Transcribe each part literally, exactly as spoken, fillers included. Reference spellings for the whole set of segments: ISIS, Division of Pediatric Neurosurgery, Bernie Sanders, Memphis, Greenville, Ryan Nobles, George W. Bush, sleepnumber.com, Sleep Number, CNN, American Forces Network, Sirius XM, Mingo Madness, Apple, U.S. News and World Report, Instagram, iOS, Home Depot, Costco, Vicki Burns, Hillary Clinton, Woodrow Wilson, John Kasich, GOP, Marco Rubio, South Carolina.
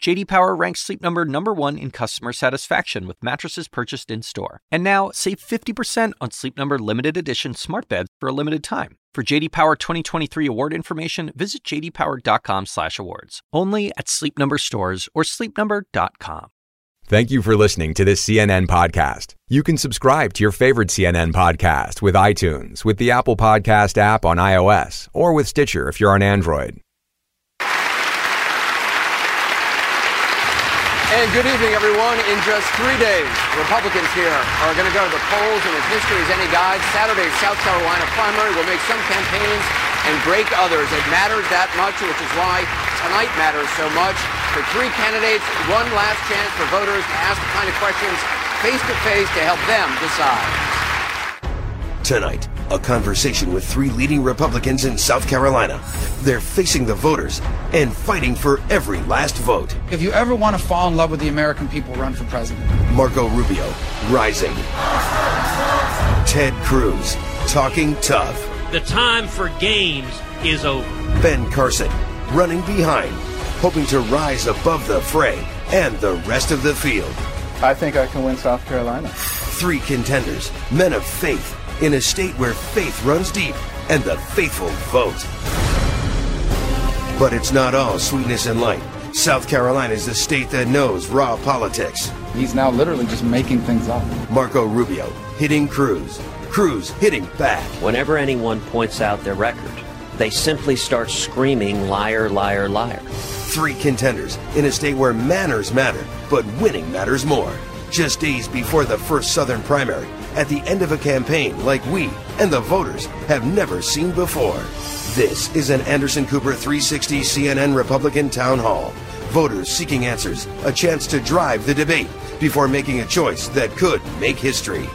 J D. Power ranks Sleep Number number one in customer satisfaction with mattresses purchased in-store. And now, save fifty percent on Sleep Number limited edition smart beds for a limited time. For J D. Power twenty twenty-three award information, visit j d power dot com slash awards. Only at Sleep Number stores or sleep number dot com. Thank you for listening to this C N N podcast. You can subscribe to your favorite C N N podcast with iTunes, with the Apple Podcast app on iOS, or with Stitcher if you're on Android. And good evening, everyone. In just three days, Republicans here are going to go to the polls, and if history is any guide, Saturday's South Carolina primary will make some campaigns and break others. It mattered that much, which is why tonight matters so much. For three candidates, one last chance for voters to ask the kind of questions face-to-face to help them decide. Tonight, a conversation with three leading Republicans in South Carolina. They're facing the voters and fighting for every last vote. If you ever want to fall in love with the American people, run for president. Marco Rubio, rising. Ted Cruz, talking tough. The time for games is over. Ben Carson, running behind, hoping to rise above the fray and the rest of the field. I think I can win South Carolina. Three contenders, men of faith, in a state where faith runs deep and the faithful vote. But it's not all sweetness and light. South Carolina is the state that knows raw politics. He's now literally just making things up. Marco Rubio hitting Cruz. Cruz hitting back. Whenever anyone points out their record, they simply start screaming, liar, liar, liar. Three contenders in a state where manners matter, but winning matters more. Just days before the first Southern primary, at the end of a campaign like we and the voters have never seen before. This is an Anderson Cooper three sixty C N N Republican Town Hall. Voters seeking answers, a chance to drive the debate before making a choice that could make history.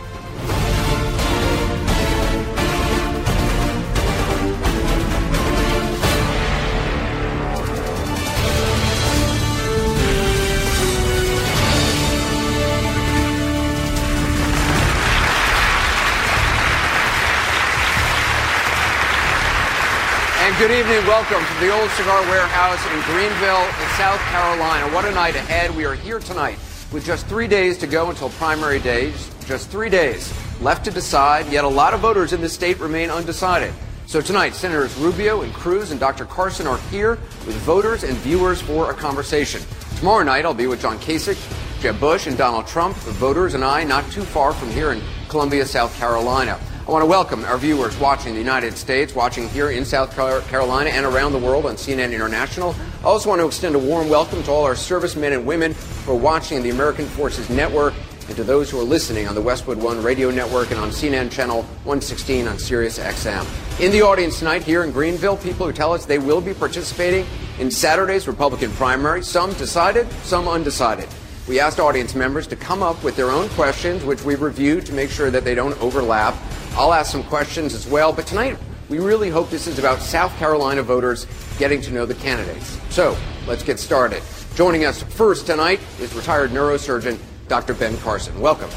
Good evening. Welcome to the Old Cigar Warehouse in Greenville, South Carolina. What a night ahead. We are here tonight with just three days to go until primary day. Just three days left to decide, yet a lot of voters in this state remain undecided. So tonight, Senators Rubio and Cruz and Doctor Carson are here with voters and viewers for a conversation. Tomorrow night, I'll be with John Kasich, Jeb Bush, and Donald Trump, the voters and I, not too far from here in Columbia, South Carolina. I want to welcome our viewers watching in the United States, watching here in South Carolina and around the world on C N N International. I also want to extend a warm welcome to all our servicemen and women who are watching the American Forces Network and to those who are listening on the Westwood One radio network and on C N N Channel one sixteen on Sirius X M. In the audience tonight here in Greenville, people who tell us they will be participating in Saturday's Republican primary, some decided, some undecided. We asked audience members to come up with their own questions, which we reviewed to make sure that they don't overlap. I'll ask some questions as well, but tonight we really hope this is about South Carolina voters getting to know the candidates. So let's get started. Joining us first tonight is retired neurosurgeon Doctor Ben Carson. Welcome.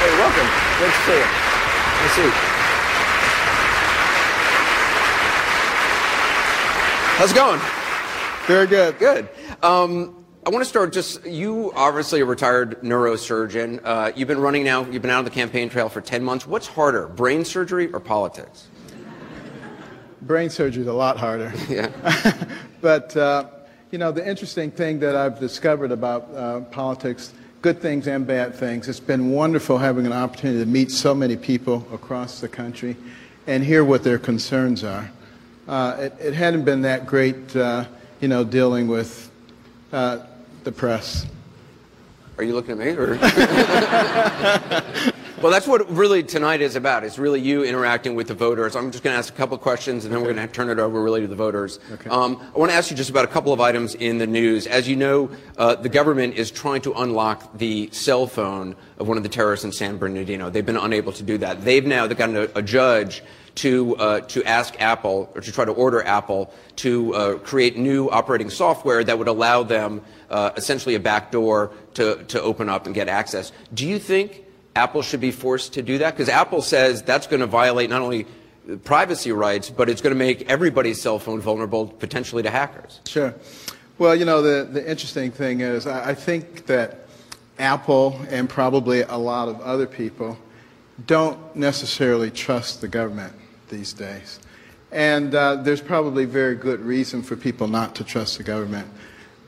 Hey, welcome. Good to see you. Good to see you. How's it going? Very good. Good. Um, I want to start just, you obviously a retired neurosurgeon. Uh, you've been running now, you've been out on the campaign trail for ten months. What's harder, brain surgery or politics? Brain surgery is a lot harder. Yeah. But, uh, you know, the interesting thing that I've discovered about uh, politics, good things and bad things, it's been wonderful having an opportunity to meet so many people across the country and hear what their concerns are. Uh, it, it hadn't been that great, uh, you know, dealing with uh, the press. Are you looking at me? Or? Well, that's what really tonight is about. It's really you interacting with the voters. I'm just going to ask a couple of questions, and then okay. We're going to turn it over really to the voters. Okay. Um, I want to ask you just about a couple of items in the news. As you know, uh, the government is trying to unlock the cell phone of one of the terrorists in San Bernardino. They've been unable to do that. They've now they've gotten a, a judge to uh, to ask Apple, or to try to order Apple to uh, create new operating software that would allow them uh, essentially a backdoor to to open up and get access. Do you think Apple should be forced to do that? Because Apple says that's going to violate not only privacy rights, but it's going to make everybody's cell phone vulnerable potentially to hackers. Sure. Well, you know, the, the interesting thing is I, I think that Apple and probably a lot of other people don't necessarily trust the government these days. And uh, there's probably very good reason for people not to trust the government.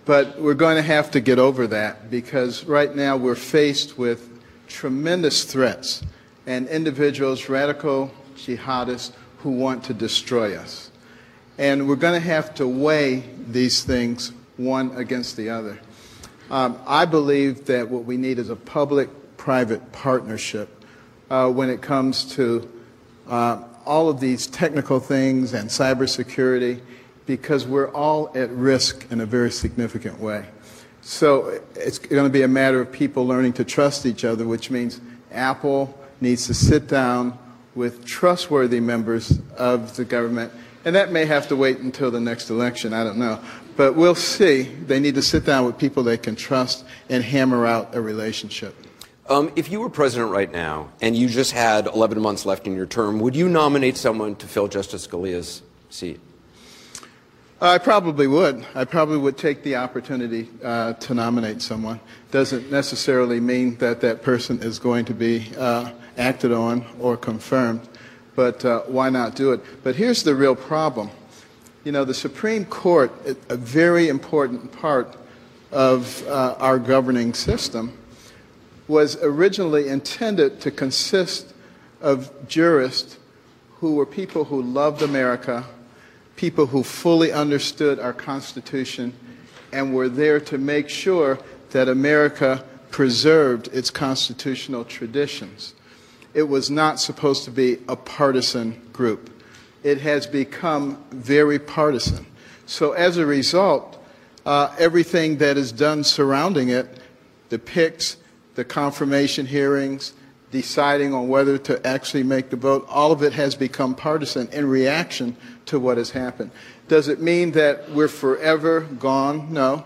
But we're going to have to get over that, because right now we're faced with tremendous threats and individuals, radical jihadists, who want to destroy us. And we're going to have to weigh these things one against the other. Um, I believe that what we need is a public-private partnership uh, when it comes to uh, all of these technical things and cybersecurity, because we're all at risk in a very significant way. So it's going to be a matter of people learning to trust each other, which means Apple needs to sit down with trustworthy members of the government. And that may have to wait until the next election, I don't know. But we'll see. They need to sit down with people they can trust and hammer out a relationship. Um, if you were president right now and you just had eleven months left in your term, would you nominate someone to fill Justice Scalia's seat? I probably would. I probably would take the opportunity uh, to nominate someone. Doesn't necessarily mean that that person is going to be uh, acted on or confirmed, but uh, why not do it? But here's the real problem. You know, the Supreme Court, a very important part of uh, our governing system, was originally intended to consist of jurists who were people who loved America, people who fully understood our Constitution and were there to make sure that America preserved its constitutional traditions. It was not supposed to be a partisan group. It has become very partisan. So as a result, uh, everything that is done surrounding it, the picks, the confirmation hearings, deciding on whether to actually make the vote, all of it has become partisan in reaction to what has happened. Does it mean that we're forever gone? No.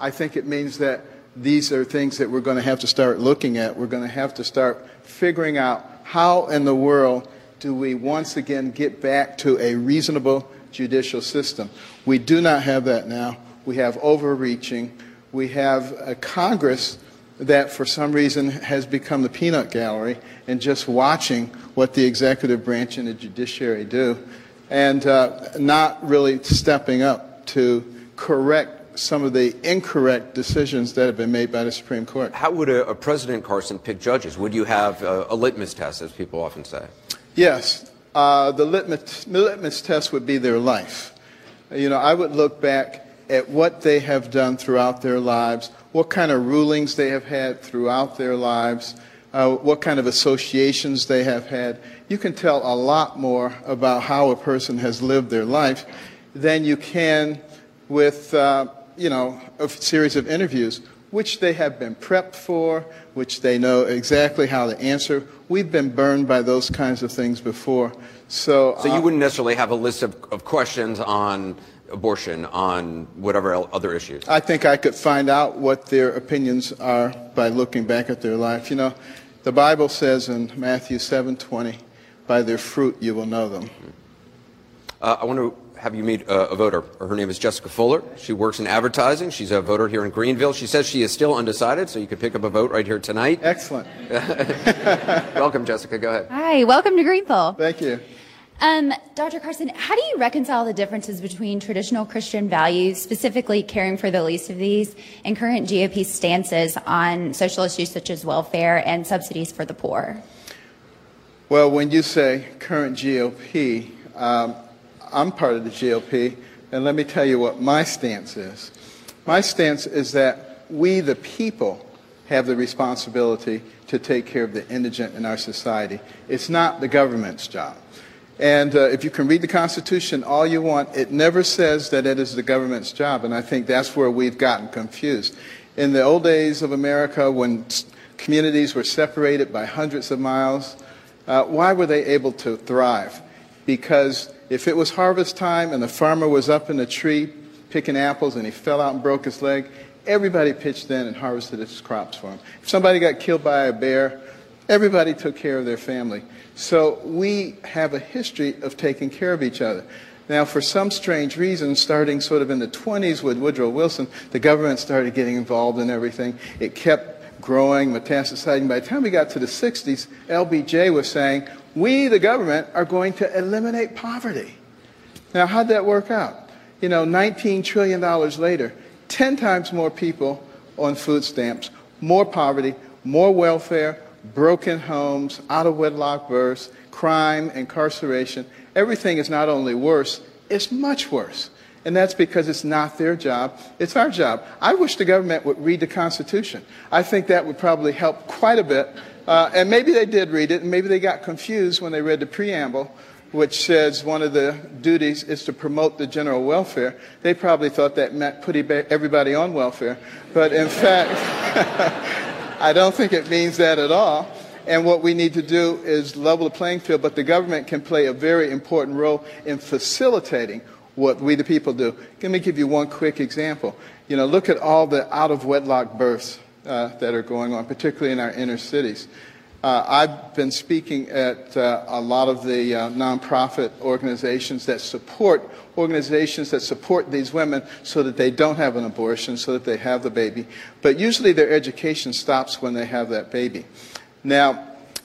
I think it means that these are things that we're going to have to start looking at. We're going to have to start figuring out how in the world do we once again get back to a reasonable judicial system. We do not have that now. We have overreaching. We have a Congress that for some reason has become the peanut gallery and just watching what the executive branch and the judiciary do, and uh, not really stepping up to correct some of the incorrect decisions that have been made by the Supreme Court. How would a, a President Carson pick judges? Would you have a, a litmus test, as people often say? Yes. Uh, the litmus, litmus test would be their life. You know, I would look back at what they have done throughout their lives, what kind of rulings they have had throughout their lives, uh, what kind of associations they have had. You can tell a lot more about how a person has lived their life than you can with, uh, you know, a series of interviews, which they have been prepped for, which they know exactly how to answer. We've been burned by those kinds of things before. So, so you um, wouldn't necessarily have a list of, of questions on abortion, on whatever other issues? I think I could find out what their opinions are by looking back at their life. You know, the Bible says in Matthew seven twenty, by their fruit you will know them. Uh, I want to have you meet uh, a voter. Her name is Jessica Fuller. She works in advertising. She's a voter here in Greenville. She says she is still undecided, so you could pick up a vote right here tonight. Excellent. Welcome, Jessica. Go ahead. Hi. Welcome to Greenville. Thank you. Um, Doctor Carson, how do you reconcile the differences between traditional Christian values, specifically caring for the least of these, and current G O P stances on social issues such as welfare and subsidies for the poor? Well, when you say current G O P, um, I'm part of the G O P, and let me tell you what my stance is. My stance is that we, the people, have the responsibility to take care of the indigent in our society. It's not the government's job. And uh, if you can read the Constitution all you want, it never says that it is the government's job. And I think that's where we've gotten confused. In the old days of America, when communities were separated by hundreds of miles, uh, why were they able to thrive? because if it was harvest time and the farmer was up in the tree picking apples and he fell out and broke his leg, everybody pitched in and harvested his crops for him. If somebody got killed by a bear, everybody took care of their family. So we have a history of taking care of each other. Now, for some strange reason, starting sort of in the twenties with Woodrow Wilson, the government started getting involved in everything. It kept growing, metastasizing. By the time we got to the sixties, L B J was saying, we, the government, are going to eliminate poverty. Now, how'd that work out? You know, nineteen trillion dollars later, ten times more people on food stamps, more poverty, more welfare, broken homes, out-of-wedlock births, crime, incarceration. Everything is not only worse, it's much worse. And that's because it's not their job, it's our job. I wish the government would read the Constitution. I think that would probably help quite a bit. Uh, and maybe they did read it, and maybe they got confused when they read the preamble, which says one of the duties is to promote the general welfare. They probably thought that meant putting everybody on welfare. But in fact... I don't think it means that at all. And what we need to do is level the playing field, but the government can play a very important role in facilitating what we the people do. Let me give you one quick example. You know, look at all the out-of-wedlock births uh, that are going on, particularly in our inner cities. Uh, I've been speaking at uh, a lot of the uh, nonprofit organizations that support organizations that support these women so that they don't have an abortion, so that they have the baby. But usually their education stops when they have that baby. Now,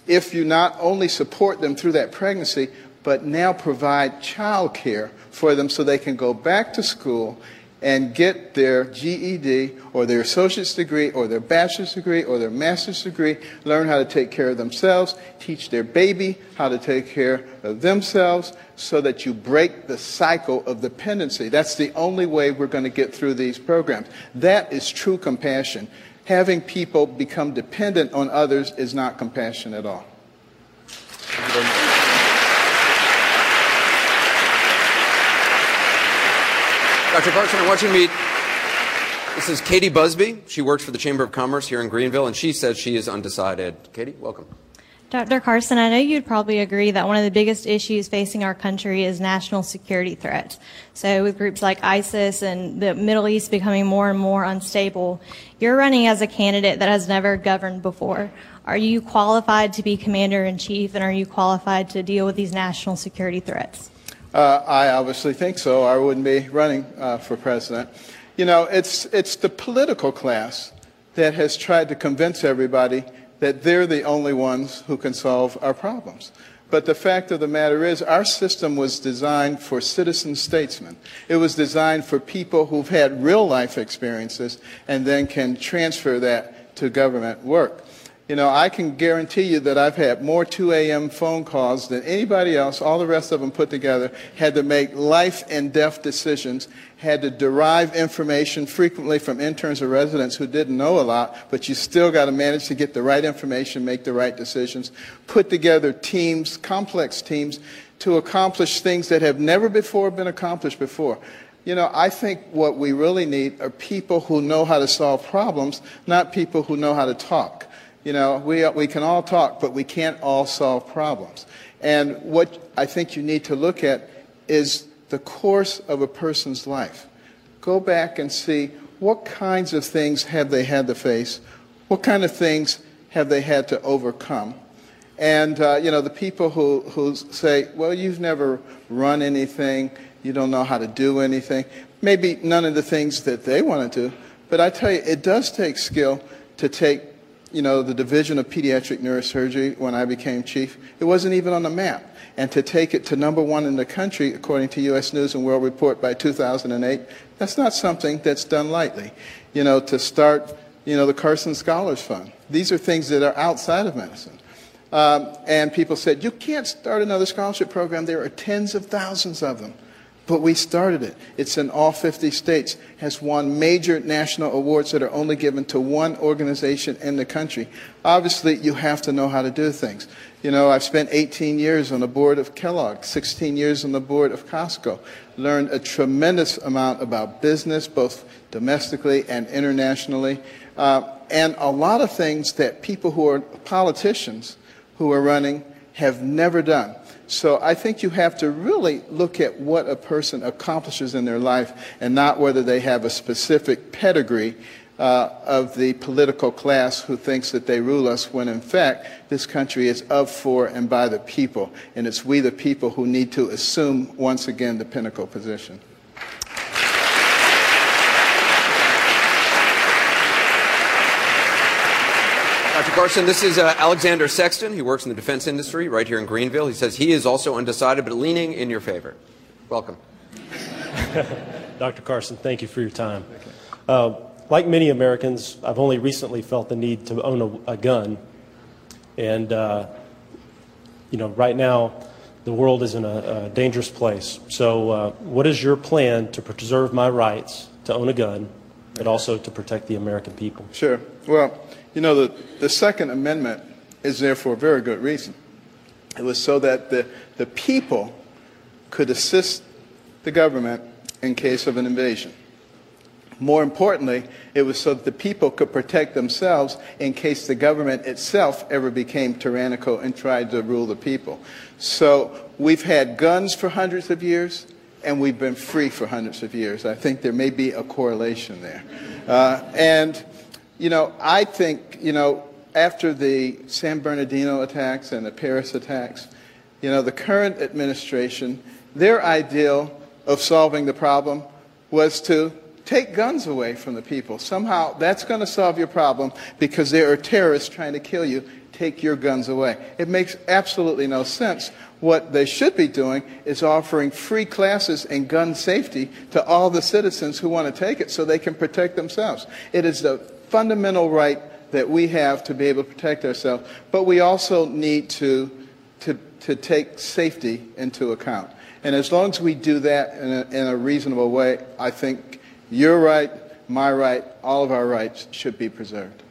if you not only support them through that pregnancy, but now provide child care for them so they can go back to school and get their G E D or their associate's degree or their bachelor's degree or their master's degree, learn how to take care of themselves, teach their baby how to take care of themselves so that you break the cycle of dependency. That's the only way we're going to get through these programs. That is true compassion. Having people become dependent on others is not compassion at all. Thank you very much. Doctor Carson, I want you to meet, this is Katie Busby. She works for the Chamber of Commerce here in Greenville, and she says she is undecided. Katie, welcome. Doctor Carson, I know you'd probably agree that one of the biggest issues facing our country is national security threats. So with groups like ISIS and the Middle East becoming more and more unstable, you're running as a candidate that has never governed before. Are you qualified to be commander-in-chief, and are you qualified to deal with these national security threats? Uh, I obviously think so. I wouldn't be running uh, for president. You know, it's, it's the political class that has tried to convince everybody that they're the only ones who can solve our problems. But the fact of the matter is our system was designed for citizen statesmen. It was designed for people who've had real life experiences and then can transfer that to government work. You know, I can guarantee you that I've had more two A M phone calls than anybody else, all the rest of them put together, had to make life and death decisions, had to derive information frequently from interns or residents who didn't know a lot, but you still got to manage to get the right information, make the right decisions, put together teams, complex teams, to accomplish things that have never before been accomplished before. You know, I think what we really need are people who know how to solve problems, not people who know how to talk. You know, we, we can all talk, but we can't all solve problems. And what I think you need to look at is the course of a person's life. Go back and see what kinds of things have they had to face, what kind of things have they had to overcome. And, uh, you know, the people who, who say, well, you've never run anything, you don't know how to do anything, maybe none of the things that they want to do. But I tell you, it does take skill to take, you know, the Division of Pediatric Neurosurgery, when I became chief, it wasn't even on the map. And to take it to number one in the country, according to U S News and World Report, by two thousand eight, that's not something that's done lightly. You know, to start, you know, the Carson Scholars Fund. These are things that are outside of medicine. Um, and people said, you can't start another scholarship program. There are tens of thousands of them. But we started it. It's in all fifty states, has won major national awards that are only given to one organization in the country. Obviously, you have to know how to do things. You know, I've spent eighteen years on the board of Kellogg, sixteen years on the board of Costco, learned a tremendous amount about business, both domestically and internationally, uh, and a lot of things that people who are politicians who are running have never done. So I think you have to really look at what a person accomplishes in their life and not whether they have a specific pedigree uh, of the political class who thinks that they rule us, when in fact this country is of, for, and by the people. And it's we the people who need to assume once again the pinnacle position. Doctor Carson, this is uh, Alexander Sexton. He works in the defense industry right here in Greenville. He says he is also undecided, but leaning in your favor. Welcome. Doctor Carson, thank you for your time. Uh, like many Americans, I've only recently felt the need to own a, a gun. And, uh, you know, right now, the world is in a, a dangerous place. So uh, what is your plan to preserve my rights to own a gun and also to protect the American people? Sure. Well, you know, the, the Second Amendment is there for a very good reason. It was so that the, the people could assist the government in case of an invasion. More importantly, it was so that the people could protect themselves in case the government itself ever became tyrannical and tried to rule the people. So we've had guns for hundreds of years, and we've been free for hundreds of years. I think there may be a correlation there. Uh, and... You know, I think, you know, after the San Bernardino attacks and the Paris attacks, you know, the current administration, their ideal of solving the problem was to take guns away from the people. Somehow that's going to solve your problem because there are terrorists trying to kill you. Take your guns away. It makes absolutely no sense. What they should be doing is offering free classes in gun safety to all the citizens who want to take it so they can protect themselves. It is the fundamental right that we have to be able to protect ourselves, but we also need to, to, to take safety into account. And as long as we do that in a, in a reasonable way, I think your right, my right, all of our rights should be preserved.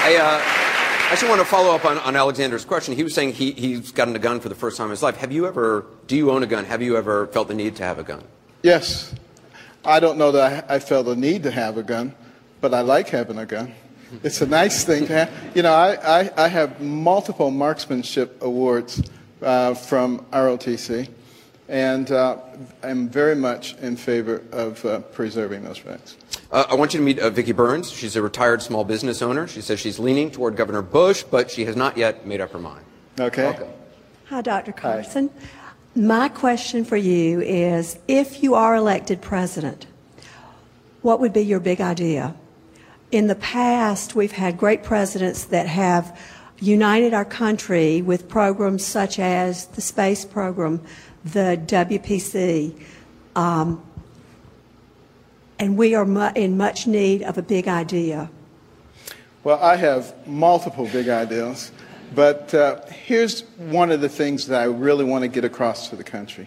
I, uh, I just want to follow up on, on Alexander's question. He was saying he, he's gotten a gun for the first time in his life. Have you ever, do you own a gun? Have you ever felt the need to have a gun? Yes. I don't know that I, I felt a need to have a gun, but I like having a gun. It's a nice thing to have. You know, I, I, I have multiple marksmanship awards uh, from R O T C, and uh, I'm very much in favor of uh, preserving those rights. Uh, I want you to meet uh, Vicki Burns. She's a retired small business owner. She says she's leaning toward Governor Bush, but she has not yet made up her mind. Okay. Welcome. Hi, Doctor Carson. Hi. My question for you is, if you are elected president, what would be your big idea? In the past, we've had great presidents that have united our country with programs such as the space program, the W P C, um, and we are mu- in much need of a big idea. Well, I have multiple big ideas. But uh, here's one of the things that I really want to get across to the country.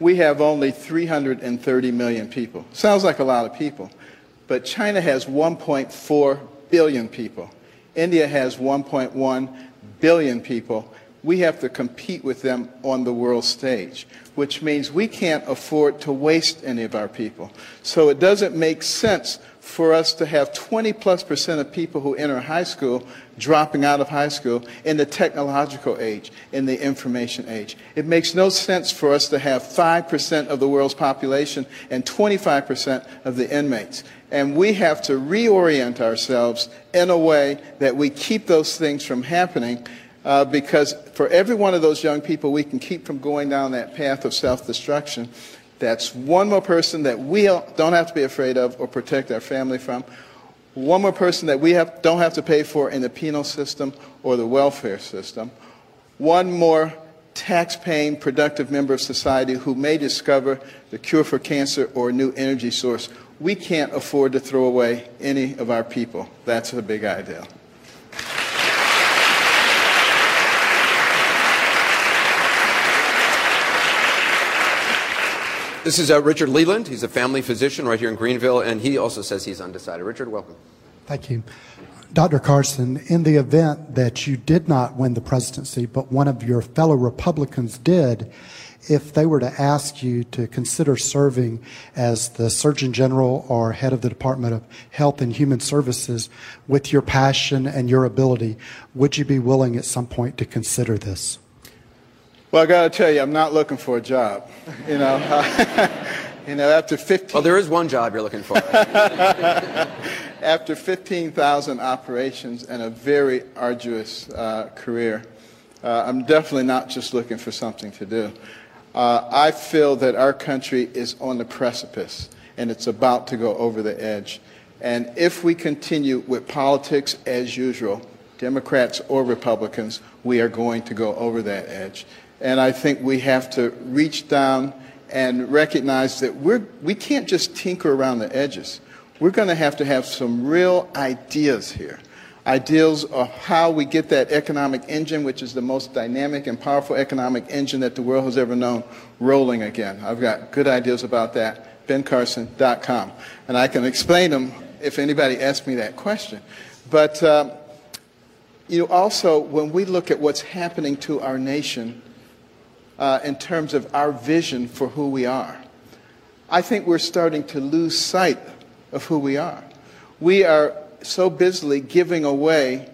We have only three hundred thirty million people. Sounds like a lot of people, but China has one point four billion people. India has one point one billion people. We have to compete with them on the world stage, which means we can't afford to waste any of our people. So it doesn't make sense for us to have twenty plus percent of people who enter high school dropping out of high school in the technological age, in the information age. It makes no sense for us to have five percent of the world's population and twenty-five percent of the inmates. And we have to reorient ourselves in a way that we keep those things from happening. Uh, because for every one of those young people we can keep from going down that path of self-destruction, that's one more person that we don't have to be afraid of or protect our family from, one more person that we have, don't have to pay for in the penal system or the welfare system, one more tax-paying, productive member of society who may discover the cure for cancer or a new energy source. We can't afford to throw away any of our people. That's a big idea. This is uh, Richard Leland. He's a family physician right here in Greenville, and he also says he's undecided. Richard, welcome. Thank you. Doctor Carson, in the event that you did not win the presidency, but one of your fellow Republicans did, if they were to ask you to consider serving as the Surgeon General or head of the Department of Health and Human Services with your passion and your ability, would you be willing at some point to consider this? Well, I got to tell you, I'm not looking for a job. You know, you know, after fifteen. Well, there is one job you're looking for. After fifteen thousand operations and a very arduous uh, career, uh, I'm definitely not just looking for something to do. Uh, I feel that our country is on the precipice, and it's about to go over the edge. And if we continue with politics as usual, Democrats or Republicans, we are going to go over that edge. And I think we have to reach down and recognize that we're, we can't just tinker around the edges. We're going to have to have some real ideas here, ideas of how we get that economic engine, which is the most dynamic and powerful economic engine that the world has ever known, rolling again. I've got good ideas about that, ben carson dot com. And I can explain them if anybody asks me that question. But um, you know, also, when we look at what's happening to our nation, Uh, in terms of our vision for who we are, I think we're starting to lose sight of who we are. We are so busily giving away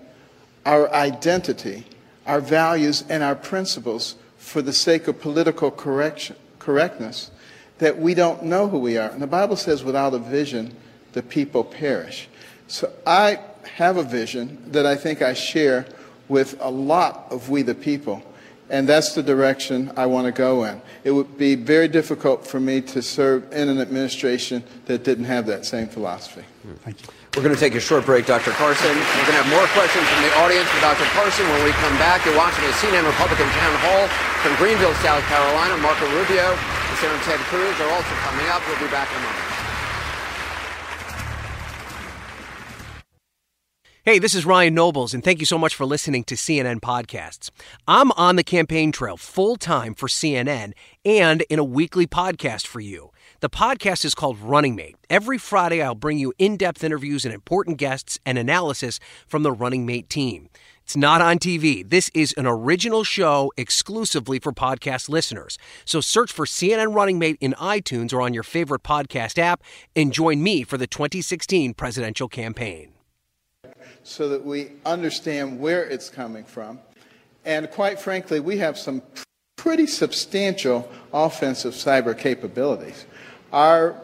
our identity, our values, and our principles for the sake of political correction, correctness that we don't know who we are. And the Bible says, without a vision, the people perish. So I have a vision that I think I share with a lot of we the people. And that's the direction I want to go in. It would be very difficult for me to serve in an administration that didn't have that same philosophy. Thank you. We're going to take a short break, Doctor Carson. We're going to have more questions from the audience for Doctor Carson when we come back. You're watching a C N N Republican Town Hall from Greenville, South Carolina. Marco Rubio and Senator Ted Cruz are also coming up. We'll be back in a moment. Hey, this is Ryan Nobles, and thank you so much for listening to C N N Podcasts. I'm on the campaign trail full-time for C N N and in a weekly podcast for you. The podcast is called Running Mate. Every Friday, I'll bring you in-depth interviews and important guests and analysis from the Running Mate team. It's not on T V. This is an original show exclusively for podcast listeners. So search for C N N Running Mate in iTunes or on your favorite podcast app, and join me for the twenty sixteen presidential campaign, so that we understand where it's coming from. And quite frankly, we have some pretty substantial offensive cyber capabilities. Our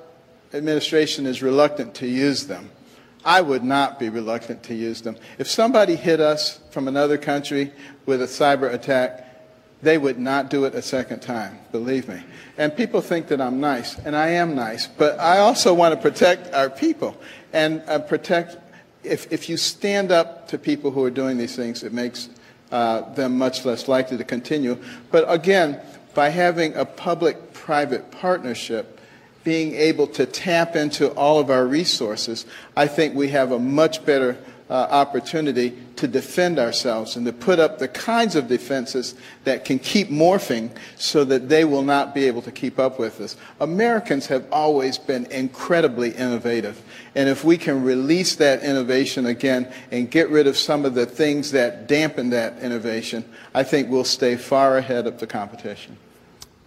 administration is reluctant to use them. I would not be reluctant to use them. If somebody hit us from another country with a cyber attack, they would not do it a second time, believe me. And people think that I'm nice, and I am nice, but I also want to protect our people and uh, protect If, if you stand up to people who are doing these things, it makes uh, them much less likely to continue. But again, by having a public-private partnership, being able to tap into all of our resources, I think we have a much better uh, opportunity to defend ourselves and to put up the kinds of defenses that can keep morphing so that they will not be able to keep up with us. Americans have always been incredibly innovative. And if we can release that innovation again and get rid of some of the things that dampen that innovation, I think we'll stay far ahead of the competition.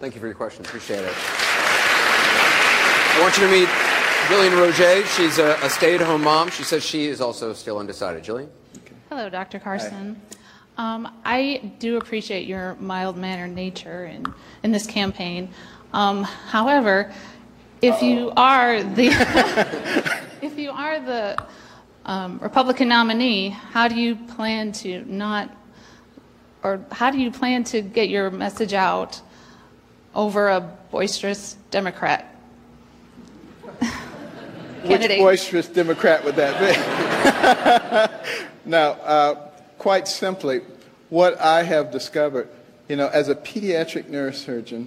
Thank you for your question. Appreciate it. I want you to meet Jillian Roger. She's a, a stay-at-home mom. She says she is also still undecided. Jillian? Hello, Doctor Carson. Um, I do appreciate your mild-mannered nature in, in this campaign. Um, however, if Uh-oh. you are the if you are the um, Republican nominee, how do you plan to not, or how do you plan to get your message out over a boisterous Democrat candidate? Which boisterous Democrat would that be? Now, uh, quite simply, what I have discovered, you know, as a pediatric neurosurgeon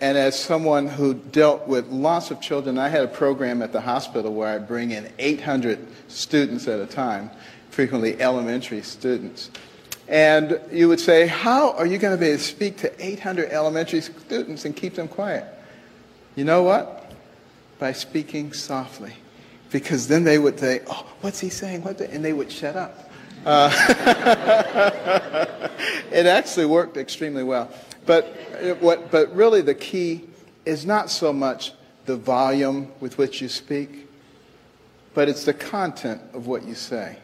and as someone who dealt with lots of children, I had a program at the hospital where I bring in eight hundred students at a time, frequently elementary students. And you would say, how are you going to be able to speak to eight hundred elementary students and keep them quiet? You know what? By speaking softly. Because then they would say, oh, what's he saying? What? And they would shut up. Uh, it actually worked extremely well. But, it, what, but really the key is not so much the volume with which you speak, but it's the content of what you say.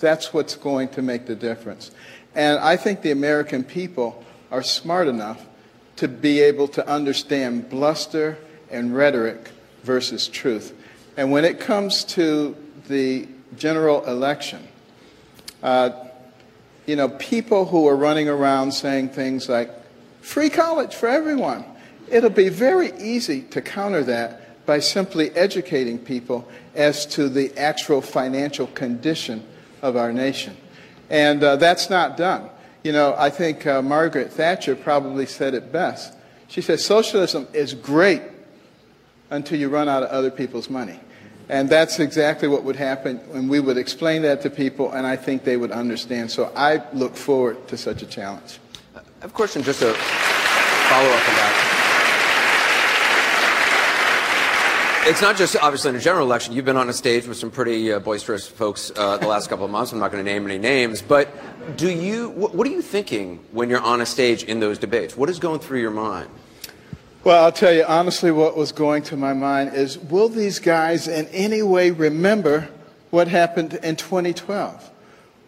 That's what's going to make the difference. And I think the American people are smart enough to be able to understand bluster and rhetoric versus truth. And when it comes to the general election, uh, you know, people who are running around saying things like, free college for everyone. It'll be very easy to counter that by simply educating people as to the actual financial condition of our nation. And uh, that's not done. You know, I think uh, Margaret Thatcher probably said it best. She said, socialism is great until you run out of other people's money. And that's exactly what would happen when we would explain that to people, and I think they would understand. So I look forward to such a challenge. I have a question, just a follow-up on that. It's not just, obviously, in a general election. You've been on a stage with some pretty uh, boisterous folks uh, the last couple of months. I'm not going to name any names. But do you, wh what are you thinking when you're on a stage in those debates? What is going through your mind? Well, I'll tell you, honestly, what was going to my mind is, will these guys in any way remember what happened in twenty twelve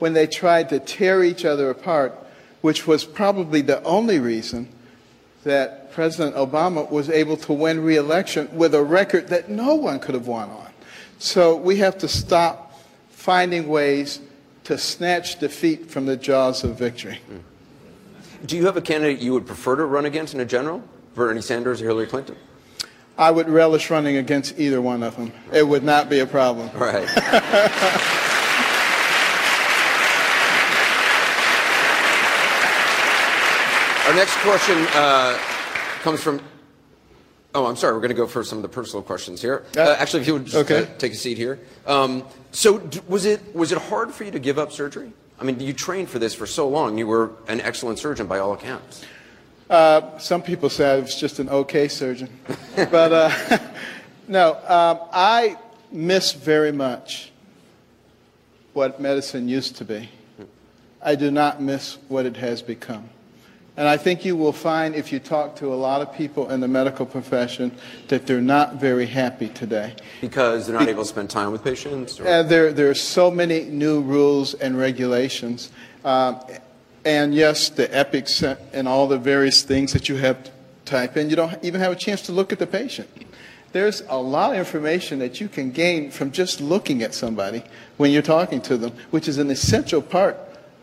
when they tried to tear each other apart, which was probably the only reason that President Obama was able to win re-election with a record that no one could have won on. So we have to stop finding ways to snatch defeat from the jaws of victory. Do you have a candidate you would prefer to run against in a general? Bernie Sanders or Hillary Clinton? I would relish running against either one of them. It would not be a problem. All right. Our next question uh, comes from, oh, I'm sorry, we're going to go for some of the personal questions here. Uh, actually, if you would just okay. uh, take a seat here. Um, so d was it was it hard for you to give up surgery? I mean, you trained for this for so long. You were an excellent surgeon by all accounts. Uh, some people say I was just an okay surgeon. But uh, no, um, I miss very much what medicine used to be. I do not miss what it has become. And I think you will find, if you talk to a lot of people in the medical profession, that they're not very happy today. Because they're not Be able to spend time with patients? Or? Uh, there, there are so many new rules and regulations. Um, and yes, the epics and all the various things that you have to type in, you don't even have a chance to look at the patient. There's a lot of information that you can gain from just looking at somebody when you're talking to them, which is an essential part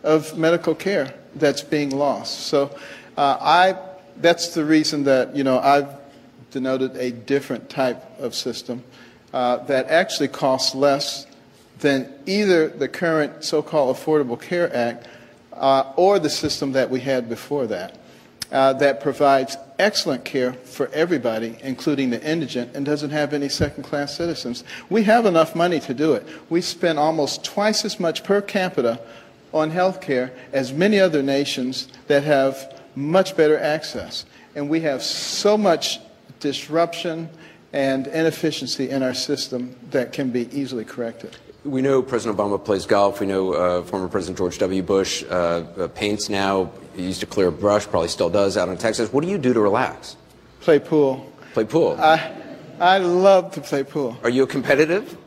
of medical care that's being lost. So uh, I, that's the reason that, you know, I've denoted a different type of system uh, that actually costs less than either the current so-called Affordable Care Act uh, or the system that we had before that, uh, that provides excellent care for everybody, including the indigent, and doesn't have any second-class citizens. We have enough money to do it. We spend almost twice as much per capita on health care as many other nations that have much better access. And we have so much disruption and inefficiency in our system that can be easily corrected. We know President Obama plays golf. We know uh, former President George W. Bush uh, uh, paints now. He used to clear a brush, probably still does out in Texas. What do you do to relax? Play pool. Play pool? I, I love to play pool. Are you competitive?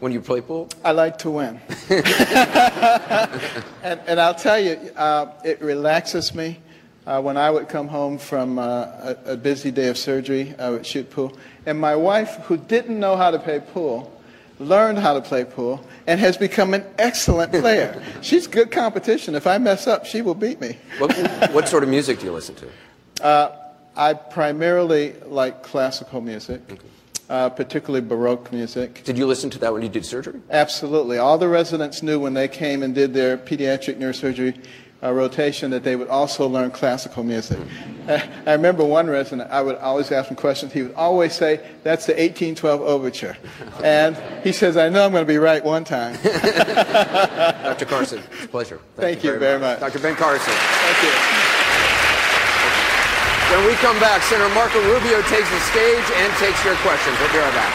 When you play pool? I like to win. and, and I'll tell you, uh, it relaxes me. Uh, when I would come home from uh, a, a busy day of surgery, I would shoot pool. And my wife, who didn't know how to play pool, learned how to play pool and has become an excellent player. She's good competition. If I mess up, she will beat me. what, what sort of music do you listen to? Uh, I primarily like classical music. Okay. Uh, particularly Baroque music. Did you listen to that when you did surgery? Absolutely. All the residents knew when they came and did their pediatric neurosurgery uh, rotation that they would also learn classical music. Uh, I remember one resident, I would always ask him questions. He would always say, that's the eighteen twelve overture. And he says, I know I'm going to be right one time. Doctor Carson, it's a pleasure. Thank, Thank you, you very, very much. much. Doctor Ben Carson. Thank you. When we come back, Senator Marco Rubio takes the stage and takes your questions. We'll be right back.